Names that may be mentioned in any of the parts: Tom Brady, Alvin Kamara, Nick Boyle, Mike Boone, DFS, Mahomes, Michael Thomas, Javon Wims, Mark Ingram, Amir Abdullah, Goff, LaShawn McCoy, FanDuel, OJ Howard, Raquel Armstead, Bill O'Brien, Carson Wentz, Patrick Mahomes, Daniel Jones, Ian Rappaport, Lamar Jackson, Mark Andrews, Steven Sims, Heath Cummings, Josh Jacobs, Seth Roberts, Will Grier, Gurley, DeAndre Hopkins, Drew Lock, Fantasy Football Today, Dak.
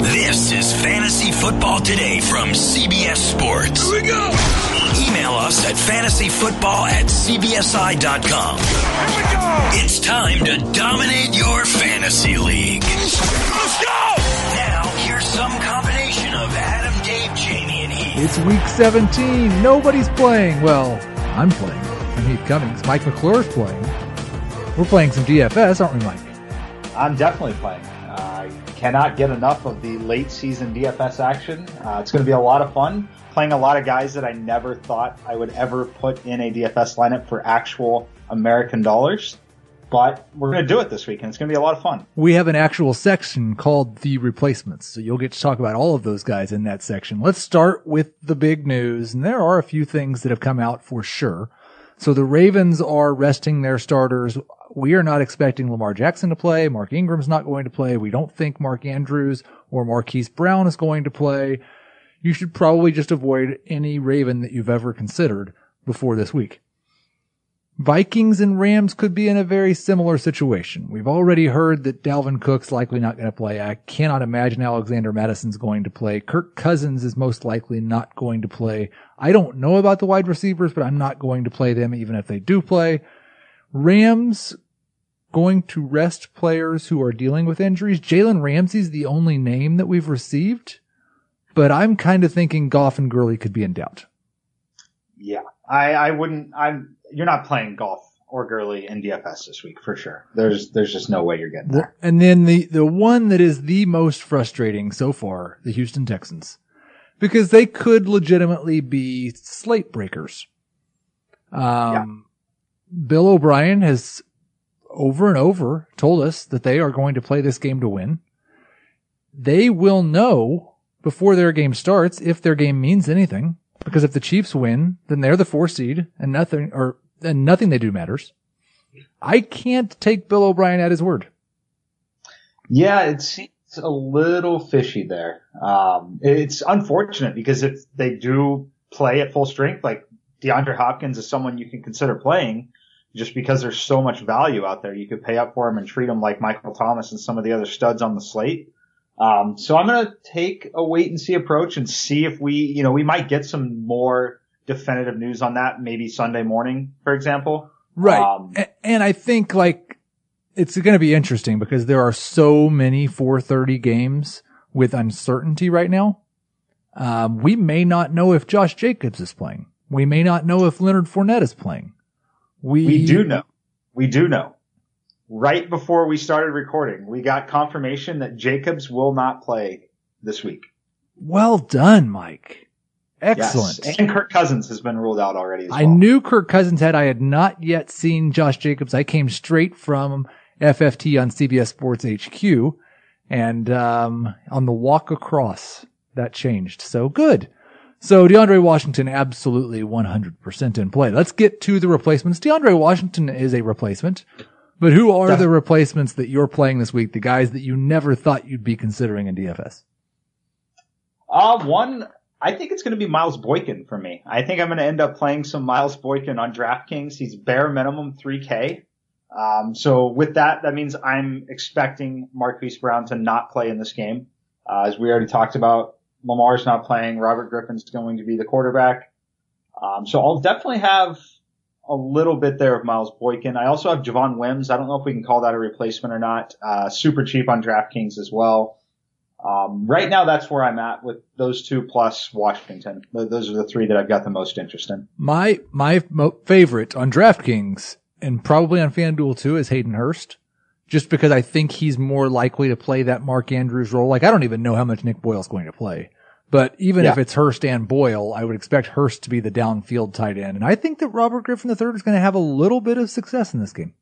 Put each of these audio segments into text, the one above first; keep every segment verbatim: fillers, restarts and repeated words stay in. This is Fantasy Football Today from C B S Sports. Here we go! Email us at fantasy football at c b s i dot com. Here we go! It's time to dominate your fantasy league. Let's go! Now, here's some combination of Adam, Dave, Jamie, and Heath. It's week seventeen. Nobody's playing. Well, I'm playing. I'm Heath Cummings. Mike McClure's playing. We're playing some D F S, aren't we, Mike? I'm definitely playing. Cannot get enough of the late season D F S action. Uh, it's going to be a lot of fun playing a lot of guys that I never thought I would ever put in a D F S lineup for actual American dollars. But we're going to do it this week, and it's going to be a lot of fun. We have an actual section called The Replacements, so you'll get to talk about all of those guys in that section. Let's start with the big news, and there are a few things that have come out for sure. So the Ravens are resting their starters. We are not expecting Lamar Jackson to play. Mark Ingram's not going to play. We don't think Mark Andrews or Marquise Brown is going to play. You should probably just avoid any Raven that you've ever considered before this week. Vikings and Rams could be in a very similar situation. We've already heard that Dalvin Cook's likely not going to play. I cannot imagine Alexander Madison's going to play. Kirk Cousins is most likely not going to play. I don't know about the wide receivers, but I'm not going to play them even if they do play. Rams going to rest players who are dealing with injuries. Jalen Ramsey's the only name that we've received, but I'm kind of thinking Goff and Gurley could be in doubt. Yeah, I, I wouldn't. I'm. You're not playing Goff or Gurley in D F S this week for sure. There's there's just no way you're getting there. And then the the one that is the most frustrating so far, the Houston Texans, because they could legitimately be slate breakers. Um. Yeah. Bill O'Brien has over and over told us that they are going to play this game to win. They will know before their game starts if their game means anything, because if the Chiefs win, then they're the four seed and nothing or and nothing they do matters. I can't take Bill O'Brien at his word. Yeah, it seems a little fishy there. Um, it's unfortunate because if they do play at full strength, like DeAndre Hopkins is someone you can consider playing. Just because there's so much value out there, you could pay up for him and treat him like Michael Thomas and some of the other studs on the slate. Um, so I'm going to take a wait and see approach and see if we, you know, we might get some more definitive news on that maybe Sunday morning, for example. Right. Um, and I think like it's going to be interesting because there are so many four thirty games with uncertainty right now. Um, we may not know if Josh Jacobs is playing. We may not know if Leonard Fournette is playing. We... we do know. We do know. Right before we started recording, we got confirmation that Jacobs will not play this week. Well done, Mike. Excellent. Yes. And Kirk Cousins has been ruled out already as well. I knew Kirk Cousins had. I had not yet seen Josh Jacobs. I came straight from F F T on C B S Sports H Q. And um on the walk across, that changed. So good. So DeAndre Washington, absolutely one hundred percent in play. Let's get to the replacements. DeAndre Washington is a replacement, but who are the replacements that you're playing this week? The guys that you never thought you'd be considering in D F S? Uh, one, I think it's going to be Myles Boykin for me. I think I'm going to end up playing some Myles Boykin on DraftKings. He's bare minimum three K. Um, so with that, that means I'm expecting Marquise Brown to not play in this game. Uh, as we already talked about, Lamar's not playing. Robert Griffin's going to be the quarterback. Um, so I'll definitely have a little bit there of Myles Boykin. I also have Javon Wims. I don't know if we can call that a replacement or not. Uh, super cheap on DraftKings as well. Um, right now, that's where I'm at with those two plus Washington. Those are the three that I've got the most interest in. My my mo- favorite on DraftKings and probably on FanDuel too is Hayden Hurst, just because I think he's more likely to play that Mark Andrews role. Like, I don't even know how much Nick Boyle's going to play, but even yeah. if it's Hurst and Boyle, I would expect Hurst to be the downfield tight end. And I think that Robert Griffin the third is going to have a little bit of success in this game.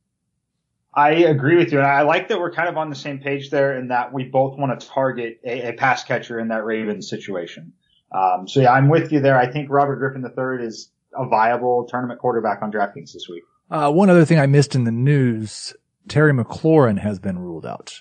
I agree with you. And I like that we're kind of on the same page there in that we both want to target a, a pass catcher in that Ravens situation. Um, so yeah, I'm with you there. I think Robert Griffin the third is a viable tournament quarterback on DraftKings this week. Uh, one other thing I missed in the news, Terry McLaurin has been ruled out.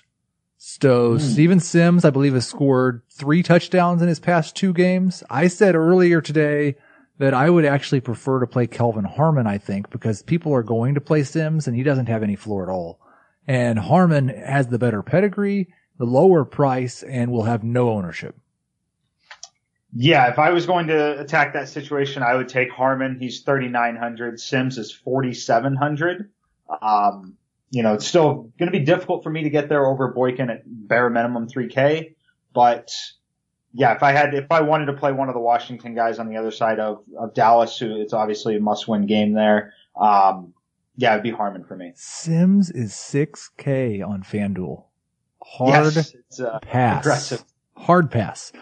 So mm. Steven Sims, I believe, has scored three touchdowns in his past two games. I said earlier today that I would actually prefer to play Kelvin Harmon, I think, because people are going to play Sims, and he doesn't have any floor at all. And Harmon has the better pedigree, the lower price, and will have no ownership. Yeah, if I was going to attack that situation, I would take Harmon. He's thirty-nine hundred. Sims is forty-seven hundred. Um, you know, it's still going to be difficult for me to get there over Boykin at bare minimum three K, but... Yeah, if I had, if I wanted to play one of the Washington guys on the other side of, of Dallas, who it's obviously a must-win game there, um, yeah, it'd be Harmon for me. Sims is six K on FanDuel. Hard yes, it's, uh, pass. Aggressive. Hard pass.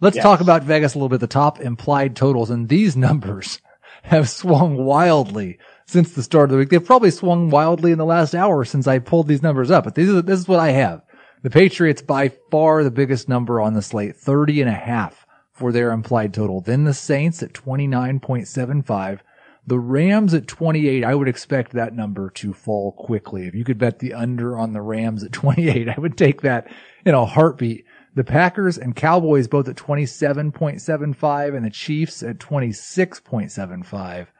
Let's yes. talk about Vegas a little bit. The top implied totals, and these numbers have swung wildly since the start of the week. They've probably swung wildly in the last hour since I pulled these numbers up, but these are, this is what I have. The Patriots by far the biggest number on the slate, thirty and a half for their implied total. Then the Saints at twenty-nine point seven five. The Rams at twenty-eight. I would expect that number to fall quickly. If you could bet the under on the Rams at twenty-eight, I would take that in a heartbeat. The Packers and Cowboys both at twenty-seven point seven five and the Chiefs at twenty-six point seven five.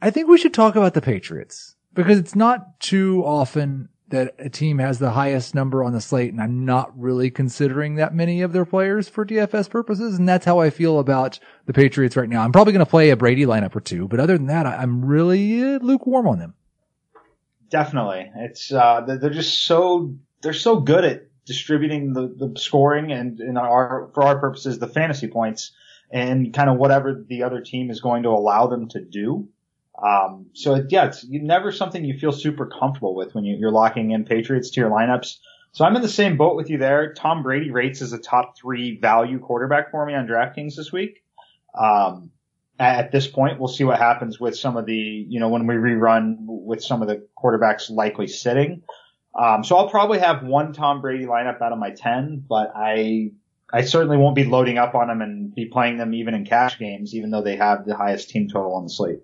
I think we should talk about the Patriots because it's not too often that a team has the highest number on the slate, and I'm not really considering that many of their players for D F S purposes, and that's how I feel about the Patriots right now. I'm probably going to play a Brady lineup or two, but other than that, I'm really uh, lukewarm on them. Definitely. It's uh, they're just so they're so good at distributing the, the scoring and, and our, for our purposes, the fantasy points and kind of whatever the other team is going to allow them to do. Um, so it, yeah, it's never something you feel super comfortable with when you, you're locking in Patriots to your lineups. So I'm in the same boat with you there. Tom Brady rates as a top three value quarterback for me on DraftKings this week. Um, at this point, we'll see what happens with some of the, you know, when we rerun with some of the quarterbacks likely sitting. Um, so I'll probably have one Tom Brady lineup out of my ten, but I, I certainly won't be loading up on them and be playing them even in cash games, even though they have the highest team total on the slate.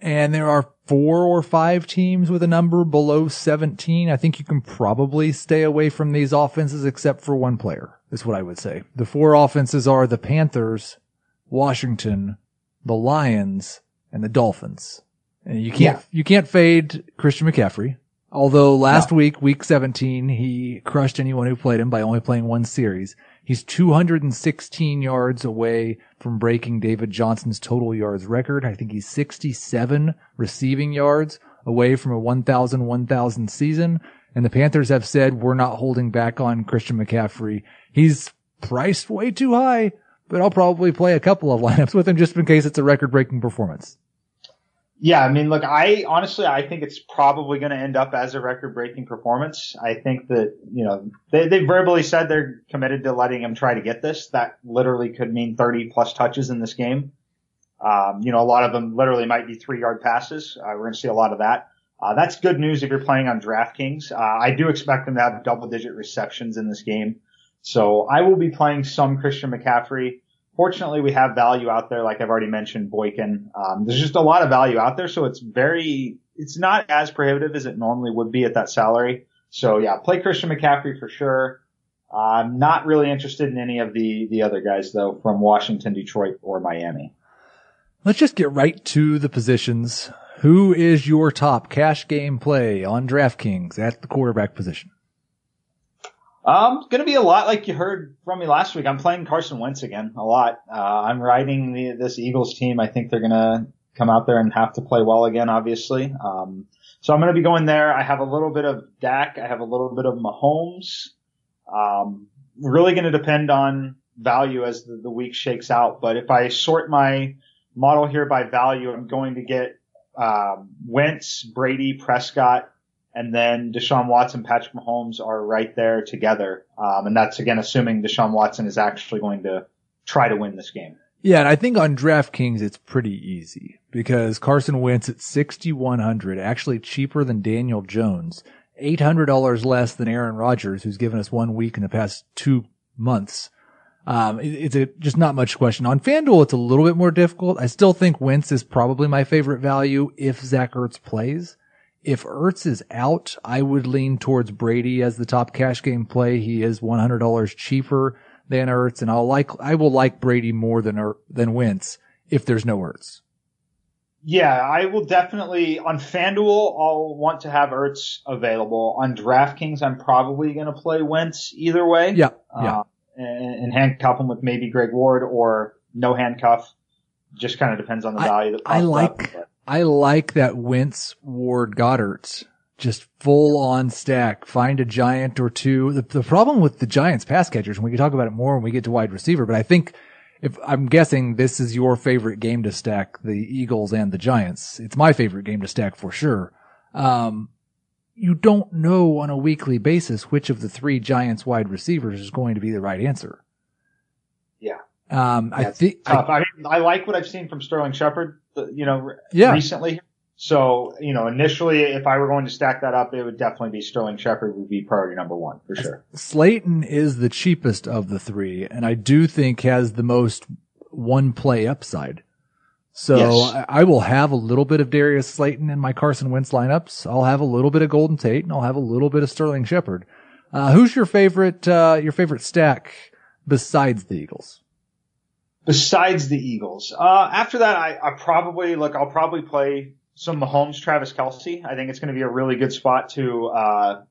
And there are four or five teams with a number below seventeen. I think you can probably stay away from these offenses except for one player, is what I would say. The four offenses are the Panthers, Washington, the Lions, and the Dolphins. And you can't, yeah. you can't fade Christian McCaffrey. Although last no. week, week seventeen, he crushed anyone who played him by only playing one series. He's two hundred sixteen yards away from breaking David Johnson's total yards record. I think he's sixty-seven receiving yards away from a one thousand one thousand season. And the Panthers have said, we're not holding back on Christian McCaffrey. He's priced way too high, but I'll probably play a couple of lineups with him just in case it's a record-breaking performance. Yeah, I mean, look, I honestly, I think it's probably going to end up as a record-breaking performance. I think that, you know, they, they verbally said they're committed to letting him try to get this. That literally could mean thirty plus touches in this game. Um, you know, a lot of them literally might be three-yard passes. Uh, we're going to see a lot of that. Uh, that's good news if you're playing on DraftKings. Uh, I do expect them to have double-digit receptions in this game. So I will be playing some Christian McCaffrey. Fortunately, we have value out there, like I've already mentioned, Boykin. Um, there's just a lot of value out there, so it's very, it's not as prohibitive as it normally would be at that salary. So yeah, play Christian McCaffrey for sure. Uh, I'm not really interested in any of the, the other guys, though, from Washington, Detroit, or Miami. Let's just get right to the positions. Who is your top cash game play on DraftKings at the quarterback position? Um, it's going to be a lot like you heard from me last week. I'm playing Carson Wentz again a lot. Uh, I'm riding the, this Eagles team. I think they're going to come out there and have to play well again, obviously. Um, so I'm going to be going there. I have a little bit of Dak. I have a little bit of Mahomes. Um, really going to depend on value as the, the week shakes out. But if I sort my model here by value, I'm going to get um, Wentz, Brady, Prescott, and then Deshaun Watson, Patrick Mahomes are right there together. Um, and that's, again, assuming Deshaun Watson is actually going to try to win this game. Yeah, and I think on DraftKings it's pretty easy because Carson Wentz at sixty-one hundred, actually cheaper than Daniel Jones, eight hundred dollars less than Aaron Rodgers, who's given us one week in the past two months. Um, it's a, just not much question. On FanDuel, it's a little bit more difficult. I still think Wentz is probably my favorite value if Zach Ertz plays. If Ertz is out, I would lean towards Brady as the top cash game play. He is one hundred dollars cheaper than Ertz, and I'll like, I will like Brady more than, er, than Wentz if there's no Ertz. Yeah, I will definitely, on FanDuel, I'll want to have Ertz available. On DraftKings, I'm probably going to play Wentz either way. Yeah, yeah. Uh, and, and handcuff him with maybe Greg Ward or no handcuff. Just kind of depends on the value. I, that I like, up, I like that Wentz, Ward, Goddard, just full on stack. Find a giant or two. The, the problem with the Giants pass catchers, and we can talk about it more when we get to wide receiver, but I think, if I'm guessing this is your favorite game to stack, the Eagles and the Giants. It's my favorite game to stack for sure. Um, you don't know on a weekly basis which of the three Giants wide receivers is going to be the right answer. Yeah. Um, I think I, I, I like what I've seen from Sterling Shepard, you know, yeah. recently. So, you know, initially, if I were going to stack that up, it would definitely be Sterling Shepard would be priority number one for sure. Slayton is the cheapest of the three, and I do think has the most one-play upside. So yes. I will have a little bit of Darius Slayton in my Carson Wentz lineups. I'll have a little bit of Golden Tate, and I'll have a little bit of Sterling Shepard. Uh, who's your favorite? Uh, your favorite stack besides the Eagles? Besides the Eagles, uh, after that, I, I probably look. I'll probably play some Mahomes, Travis Kelce. I think it's going to be a really good spot to uh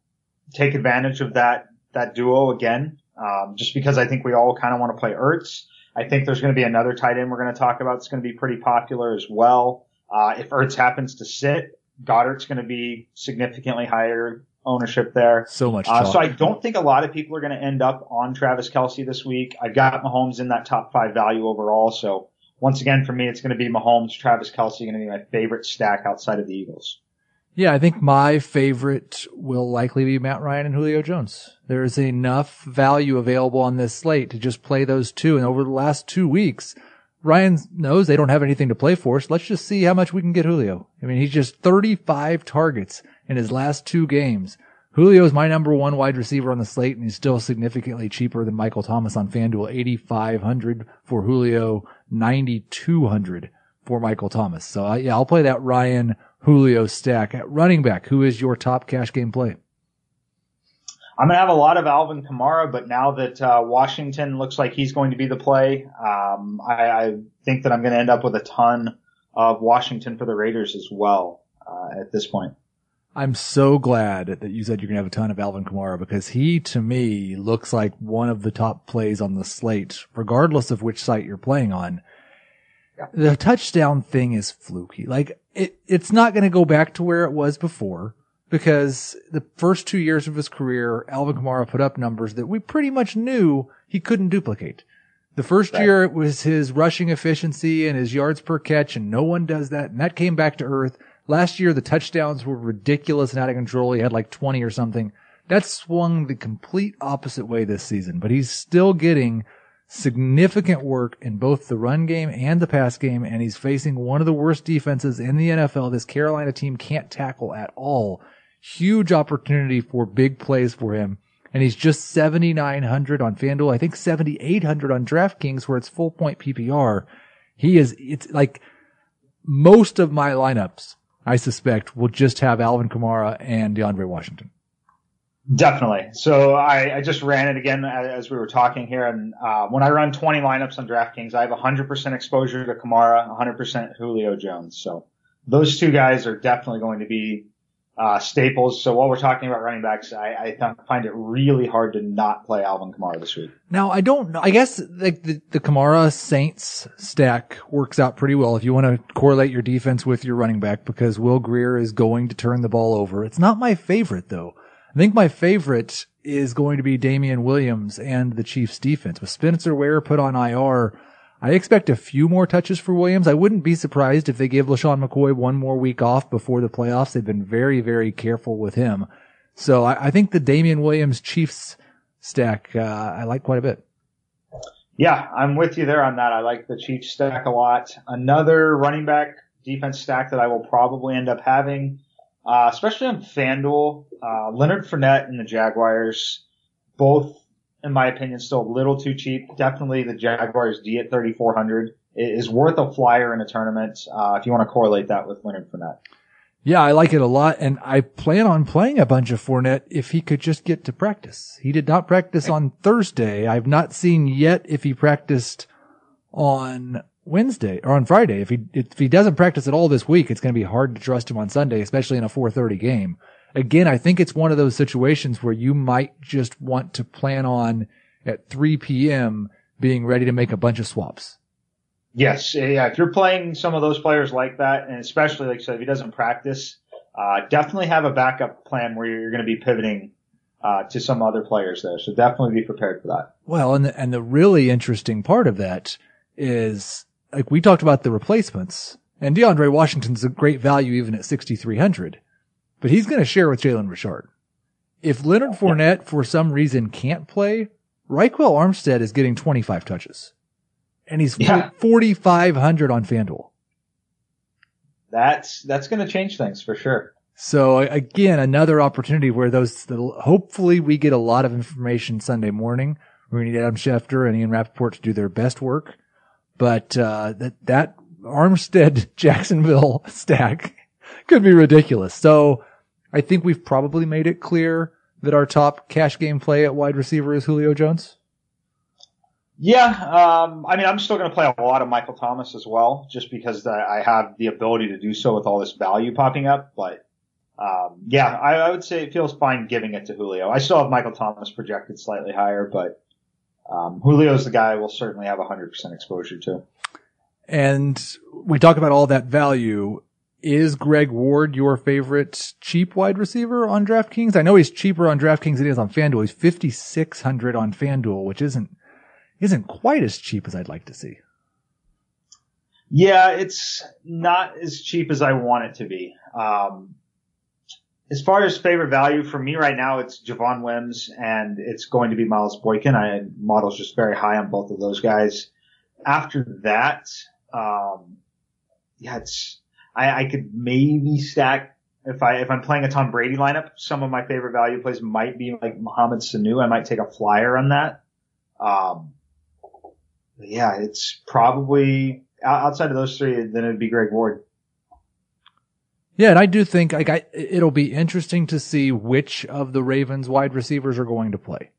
take advantage of that that duo again, um, just because I think we all kind of want to play Ertz. I think there's going to be another tight end we're going to talk about that's going to be pretty popular as well. Uh If Ertz happens to sit, Goddard's going to be significantly higher ownership there. So much talk. Uh, so I don't think a lot of people are going to end up on Travis Kelce this week. I've got Mahomes in that top five value overall, so once again, for me, it's going to be Mahomes, Travis Kelce, going to be my favorite stack outside of the Eagles. Yeah, I think my favorite will likely be Matt Ryan and Julio Jones. There is enough value available on this slate to just play those two. And over the last two weeks, Ryan knows they don't have anything to play for, so let's just see how much we can get Julio. I mean, he's just thirty-five targets in his last two games. Julio is my number one wide receiver on the slate, and he's still significantly cheaper than Michael Thomas on FanDuel, eighty-five hundred for Julio, ninety-two hundred for Michael Thomas. So uh, yeah, I'll play that Ryan Julio stack. At running back, who is your top cash game play? I'm going to have a lot of Alvin Kamara, but now that uh, Washington looks like he's going to be the play, um, I, I think that I'm going to end up with a ton of Washington for the Raiders as well uh, at this point. I'm so glad that you said you're going to have a ton of Alvin Kamara because he, to me, looks like one of the top plays on the slate, regardless of which site you're playing on. The touchdown thing is fluky. Like, it, it's not going to go back to where it was before because the first two years of his career, Alvin Kamara put up numbers that we pretty much knew he couldn't duplicate. The first right. year, it was his rushing efficiency and his yards per catch, and no one does that, and that came back to earth. Last year, the touchdowns were ridiculous and out of control. He had like twenty or something. That swung the complete opposite way this season, but he's still getting significant work in both the run game and the pass game, and he's facing one of the worst defenses in the N F L. This Carolina team can't tackle at all. Huge opportunity for big plays for him, and he's just seventy-nine hundred on FanDuel. I think seventy-eight hundred on DraftKings, where it's full point P P R. He is, it's like most of my lineups, I suspect, we'll just have Alvin Kamara and DeAndre Washington. Definitely. So I, I just ran it again as we were talking here. And uh, when I run twenty lineups on DraftKings, I have one hundred percent exposure to Kamara, one hundred percent Julio Jones. So those two guys are definitely going to be uh, staples. So while we're talking about running backs, I, I th- find it really hard to not play Alvin Kamara this week. Now, I don't know. I guess the, the, the Kamara Saints stack works out pretty well if you want to correlate your defense with your running back because Will Grier is going to turn the ball over. It's not my favorite, though. I think my favorite is going to be Damian Williams and the Chiefs defense. With Spencer Ware put on I R, I expect a few more touches for Williams. I wouldn't be surprised if they give LaShawn McCoy one more week off before the playoffs. They've been very, very careful with him. So I, I think the Damian Williams Chiefs stack, uh, I like quite a bit. Yeah, I'm with you there on that. I like the Chiefs stack a lot. Another running back defense stack that I will probably end up having, uh, especially on FanDuel, uh, Leonard Fournette and the Jaguars, both in my opinion, still a little too cheap. Definitely the Jaguars D at thirty-four hundred is worth a flyer in a tournament, uh, if you want to correlate that with Leonard Fournette. Yeah, I like it a lot, and I plan on playing a bunch of Fournette if he could just get to practice. He did not practice on Thursday. I've not seen yet if he practiced on Wednesday or on Friday. If he if he doesn't practice at all this week, it's going to be hard to trust him on Sunday, especially in a four thirty game. Again, I think it's one of those situations where you might just want to plan on at three p.m. being ready to make a bunch of swaps. Yes. Yeah. If you're playing some of those players like that, and especially like I said, if he doesn't practice, uh, definitely have a backup plan where you're going to be pivoting, uh, to some other players there. So definitely be prepared for that. Well, and the, and the really interesting part of that is, like, we talked about the replacements, and DeAndre Washington's a great value even at sixty-three hundred. But he's going to share with Jalen Richard. If Leonard Fournette, for some reason, can't play, Raquel Armstead is getting twenty-five touches. And he's yeah. forty-five hundred on FanDuel. That's, that's going to change things for sure. So, again, another opportunity where those, the, hopefully we get a lot of information Sunday morning. We're going to need Adam Schefter and Ian Rappaport to do their best work. But, uh, that, that Armstead-Jacksonville stack could be ridiculous. So, I think we've probably made it clear that our top cash game play at wide receiver is Julio Jones. Yeah, um, I mean, I'm still going to play a lot of Michael Thomas as well, just because I have the ability to do so with all this value popping up. But um, yeah, I, I would say it feels fine giving it to Julio. I still have Michael Thomas projected slightly higher, but um, Julio's the guy I will certainly have one hundred percent exposure to. And we talk about all that value. Is Greg Ward your favorite cheap wide receiver on DraftKings? I know he's cheaper on DraftKings than he is on FanDuel. He's fifty-six hundred on FanDuel, which isn't isn't quite as cheap as I'd like to see. Yeah, it's not as cheap as I want it to be. Um, as far as favorite value for me right now, it's Javon Wims and it's going to be Myles Boykin. I model's just very high on both of those guys. After that, um, yeah, it's. I, I could maybe stack if I if I'm playing a Tom Brady lineup. Some of my favorite value plays might be like Mohamed Sanu. I might take a flyer on that. Um, yeah, it's probably outside of those three. Then it'd be Greg Ward. Yeah, and I do think like I, it'll be interesting to see which of the Ravens wide receivers are going to play.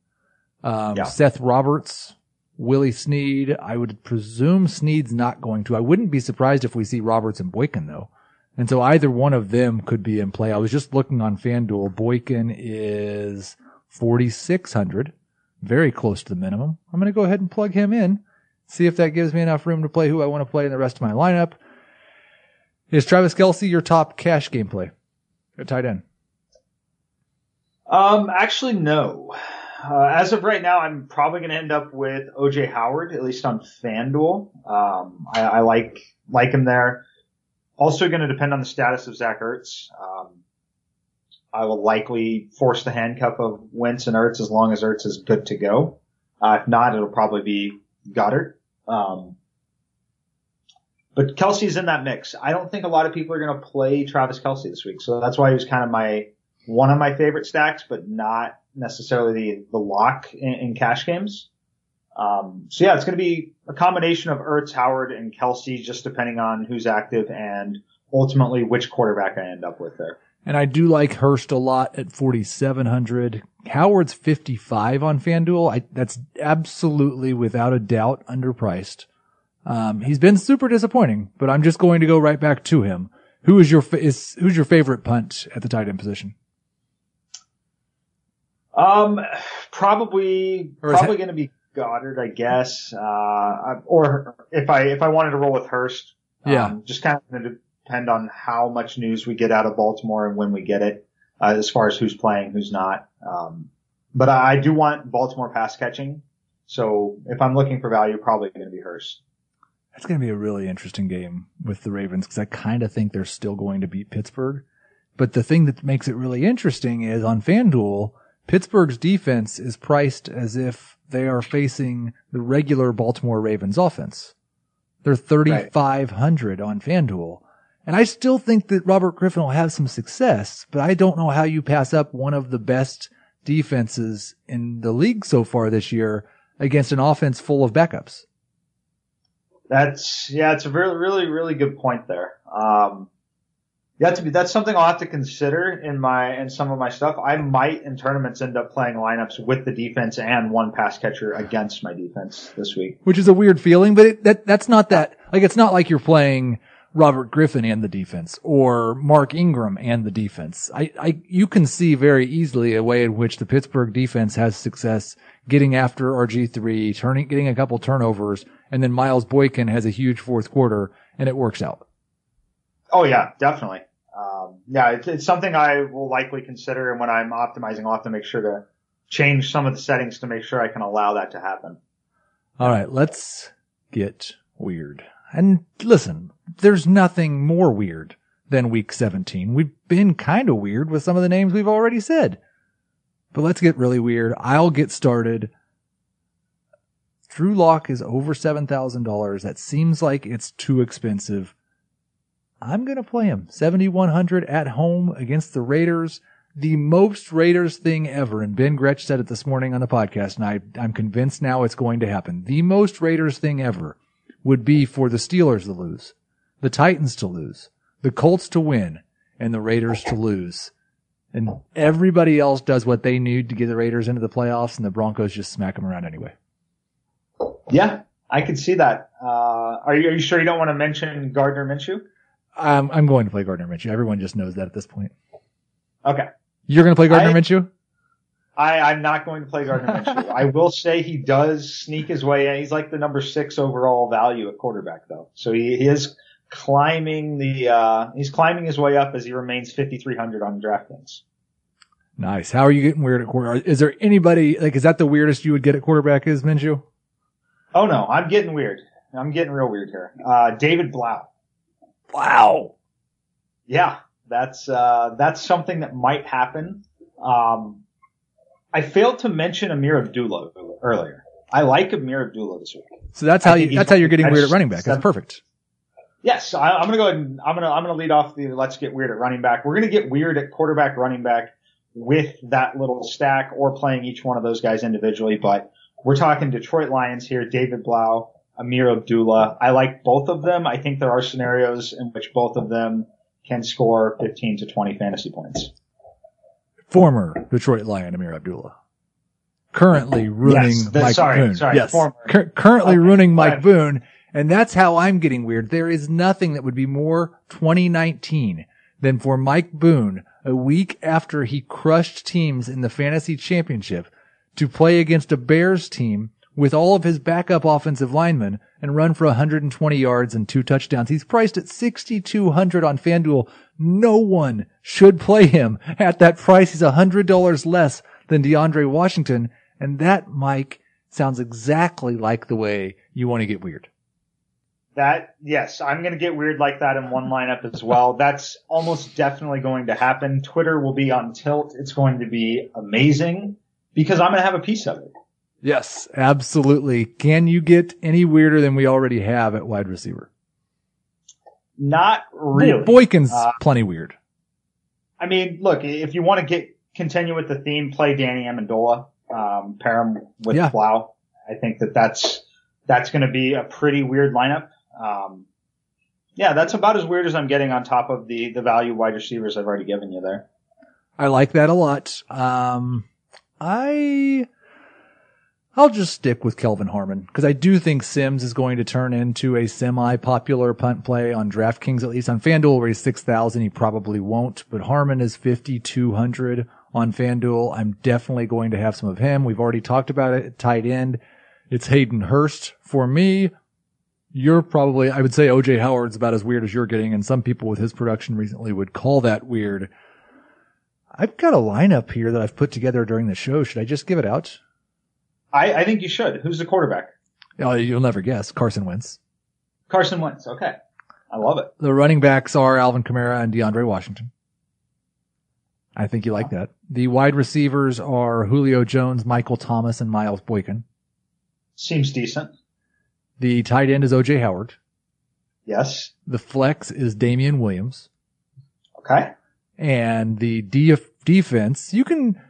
Um, yeah. Seth Roberts, Willie Snead. I would presume Snead's not going to. I wouldn't be surprised if we see Roberts and Boykin, though. And so either one of them could be in play. I was just looking on FanDuel. Boykin is forty-six hundred, very close to the minimum. I'm going to go ahead and plug him in, see if that gives me enough room to play who I want to play in the rest of my lineup. Is Travis Kelce your top cash game play at tight end? Um, actually, no. Uh, as of right now, I'm probably going to end up with O J Howard, at least on FanDuel. Um, I, I like like him there. Also going to depend on the status of Zach Ertz. Um, I will likely force the handcuff of Wentz and Ertz as long as Ertz is good to go. Uh, if not, it'll probably be Goddard. Um, but Kelce's in that mix. I don't think a lot of people are going to play Travis Kelce this week, so that's why he was kind of my one of my favorite stacks, but not necessarily the, the lock in, in cash games. Um, so yeah, it's going to be a combination of Ertz, Howard, and Kelce, just depending on who's active and ultimately which quarterback I end up with there. And I do like Hurst a lot at forty-seven hundred. Howard's fifty-five on FanDuel. I, that's absolutely without a doubt underpriced. Um, he's been super disappointing, but I'm just going to go right back to him. Who is your, is, who's your favorite punt at the tight end position? Um, probably, probably going to be Goddard, I guess. Uh, or if I, if I wanted to roll with Hurst, um, yeah, just kind of going to depend on how much news we get out of Baltimore and when we get it, uh, as far as who's playing, who's not. Um, but I do want Baltimore pass catching. So if I'm looking for value, probably going to be Hurst. That's going to be a really interesting game with the Ravens because I kind of think they're still going to beat Pittsburgh. But the thing that makes it really interesting is on FanDuel, Pittsburgh's defense is priced as if they are facing the regular Baltimore Ravens offense. They're thirty-five hundred right. on FanDuel. And I still think that Robert Griffin will have some success, but I don't know how you pass up one of the best defenses in the league so far this year against an offense full of backups. That's, yeah, it's a really, really, really good point there. Um, yeah, that's, that's something I'll have to consider in my, in some of my stuff. I might in tournaments end up playing lineups with the defense and one pass catcher against my defense this week. Which is a weird feeling, but it, that, that's not that, like, it's not like you're playing Robert Griffin and the defense or Mark Ingram and the defense. I, I, you can see very easily a way in which the Pittsburgh defense has success getting after R G three, turning, getting a couple turnovers, and then Myles Boykin has a huge fourth quarter and it works out. Oh yeah, definitely. Um, yeah, it's, it's something I will likely consider. And when I'm optimizing, I'll have to make sure to change some of the settings to make sure I can allow that to happen. All right. Let's get weird. And listen, there's nothing more weird than week seventeen. We've been kind of weird with some of the names we've already said. But let's get really weird. I'll get started. Drew Lock is over seven thousand dollars. That seems like it's too expensive. I'm going to play him. seventy-one hundred at home against the Raiders. The most Raiders thing ever. And Ben Gretsch said it this morning on the podcast, and I, I'm convinced now it's going to happen. The most Raiders thing ever would be for the Steelers to lose, the Titans to lose, the Colts to win, and the Raiders to lose. And everybody else does what they need to get the Raiders into the playoffs, and the Broncos just smack them around anyway. Yeah, I can see that. Uh, are you, are you sure you don't want to mention Gardner Minshew? Um, I'm going to play Gardner Minshew. Everyone just knows that at this point. Okay. You're going to play Gardner I, Minshew? I, I'm not going to play Gardner Minshew. I will say he does sneak his way in. He's like the number six overall value at quarterback, though. So he, he is climbing the uh, he's climbing his way up as he remains fifty-three hundred on DraftKings. Nice. How are you getting weird at quarterback? Is there anybody, like, is that the weirdest you would get at quarterback is Minshew? Oh, no. I'm getting weird. I'm getting real weird here. Uh, David Blau. Wow. Yeah, that's uh, that's something that might happen. Um, I failed to mention Amir Abdullah earlier. I like Amir Abdullah this week. So that's how you that's how you're getting weird at running back. That's perfect. Yes, I, I'm gonna go ahead and I'm gonna I'm gonna lead off the let's get weird at running back. We're gonna get weird at quarterback, running back with that little stack or playing each one of those guys individually. But we're talking Detroit Lions here. David Blau, Amir Abdullah. I like both of them. I think there are scenarios in which both of them can score fifteen to twenty fantasy points. Former Detroit Lion Amir Abdullah. Currently ruining yes, the, Mike sorry, Boone. Sorry, yes. former. C- currently okay, ruining Mike Boone. And that's how I'm getting weird. There is nothing that would be more twenty nineteen than for Mike Boone, a week after he crushed teams in the fantasy championship, to play against a Bears team with all of his backup offensive linemen and run for one hundred twenty yards and two touchdowns. He's priced at sixty-two hundred on FanDuel. No one should play him at that price. He's one hundred dollars less than DeAndre Washington. And that, Mike, sounds exactly like the way you want to get weird. That, yes, I'm going to get weird like that in one lineup as well. That's almost definitely going to happen. Twitter will be on tilt. It's going to be amazing because I'm going to have a piece of it. Yes, absolutely. Can you get any weirder than we already have at wide receiver? Not really. Boykin's uh, plenty weird. I mean, look, if you want to get continue with the theme, play Danny Amendola, um, pair him with yeah. Blau. I think that that's, that's going to be a pretty weird lineup. Um, yeah, that's about as weird as I'm getting on top of the, the value wide receivers I've already given you there. I like that a lot. Um, I... I'll just stick with Kelvin Harmon because I do think Sims is going to turn into a semi-popular punt play on DraftKings, at least on FanDuel, where he's six thousand. He probably won't, but Harmon is fifty-two hundred on FanDuel. I'm definitely going to have some of him. We've already talked about it. Tight end. It's Hayden Hurst for me. You're probably, I would say O J Howard's about as weird as you're getting, and some people with his production recently would call that weird. I've got a lineup here that I've put together during the show. Should I just give it out? I, I think you should. Who's the quarterback? Oh, you'll never guess. Carson Wentz. Carson Wentz. Okay. I love it. The running backs are Alvin Kamara and DeAndre Washington. I think you like that. The wide receivers are Julio Jones, Michael Thomas, and Myles Boykin. Seems decent. The tight end is O J Howard. Yes. The flex is Damian Williams. Okay. And the def- defense, you can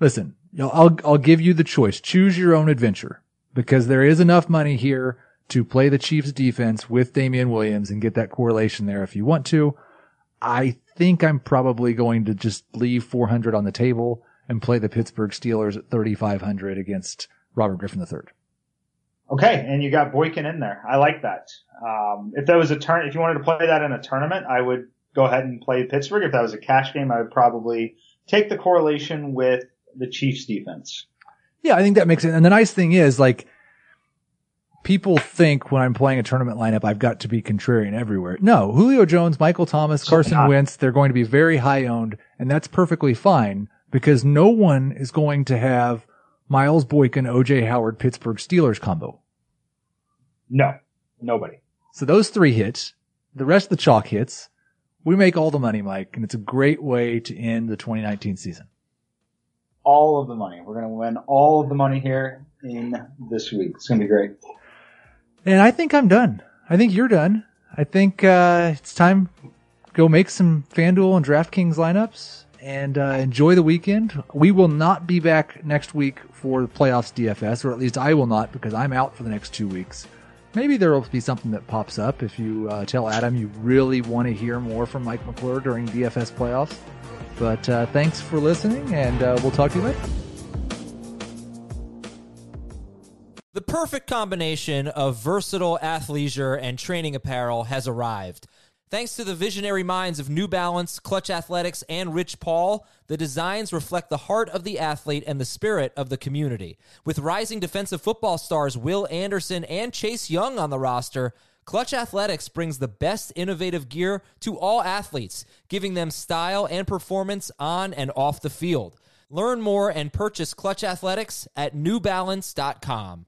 listen. I'll I'll give you the choice. Choose your own adventure, because there is enough money here to play the Chiefs defense with Damian Williams and get that correlation there if you want to. I think I'm probably going to just leave four hundred on the table and play the Pittsburgh Steelers at thirty-five hundred against Robert Griffin the third. Okay, and you got Boykin in there. I like that. Um, if that was a turn, if you wanted to play that in a tournament, I would go ahead and play Pittsburgh. If that was a cash game, I would probably take the correlation with the Chiefs defense. Yeah, I think that makes it. And the nice thing is, like, people think when I'm playing a tournament lineup, I've got to be contrarian everywhere. No, Julio Jones, Michael Thomas, Carson Wentz, they're going to be very high owned, and that's perfectly fine because no one is going to have Myles Boykin, O J Howard, Pittsburgh Steelers combo. No, nobody. So those three hits, the rest of the chalk hits, we make all the money, Mike, and it's a great way to end the twenty nineteen season. All of the money. We're going to win all of the money here in this week. It's going to be great. And I think I'm done. I think you're done. I think uh, it's time to go make some FanDuel and DraftKings lineups and uh, enjoy the weekend. We will not be back next week for the playoffs D F S, or at least I will not, because I'm out for the next two weeks. Maybe there will be something that pops up if you uh, tell Adam you really want to hear more from Mike McClure during D F S playoffs. But uh, thanks for listening, and uh, we'll talk to you later. The perfect combination of versatile athleisure and training apparel has arrived. Thanks to the visionary minds of New Balance, Clutch Athletics, and Rich Paul, the designs reflect the heart of the athlete and the spirit of the community. With rising defensive football stars Will Anderson and Chase Young on the roster, Clutch Athletics brings the best innovative gear to all athletes, giving them style and performance on and off the field. Learn more and purchase Clutch Athletics at new balance dot com.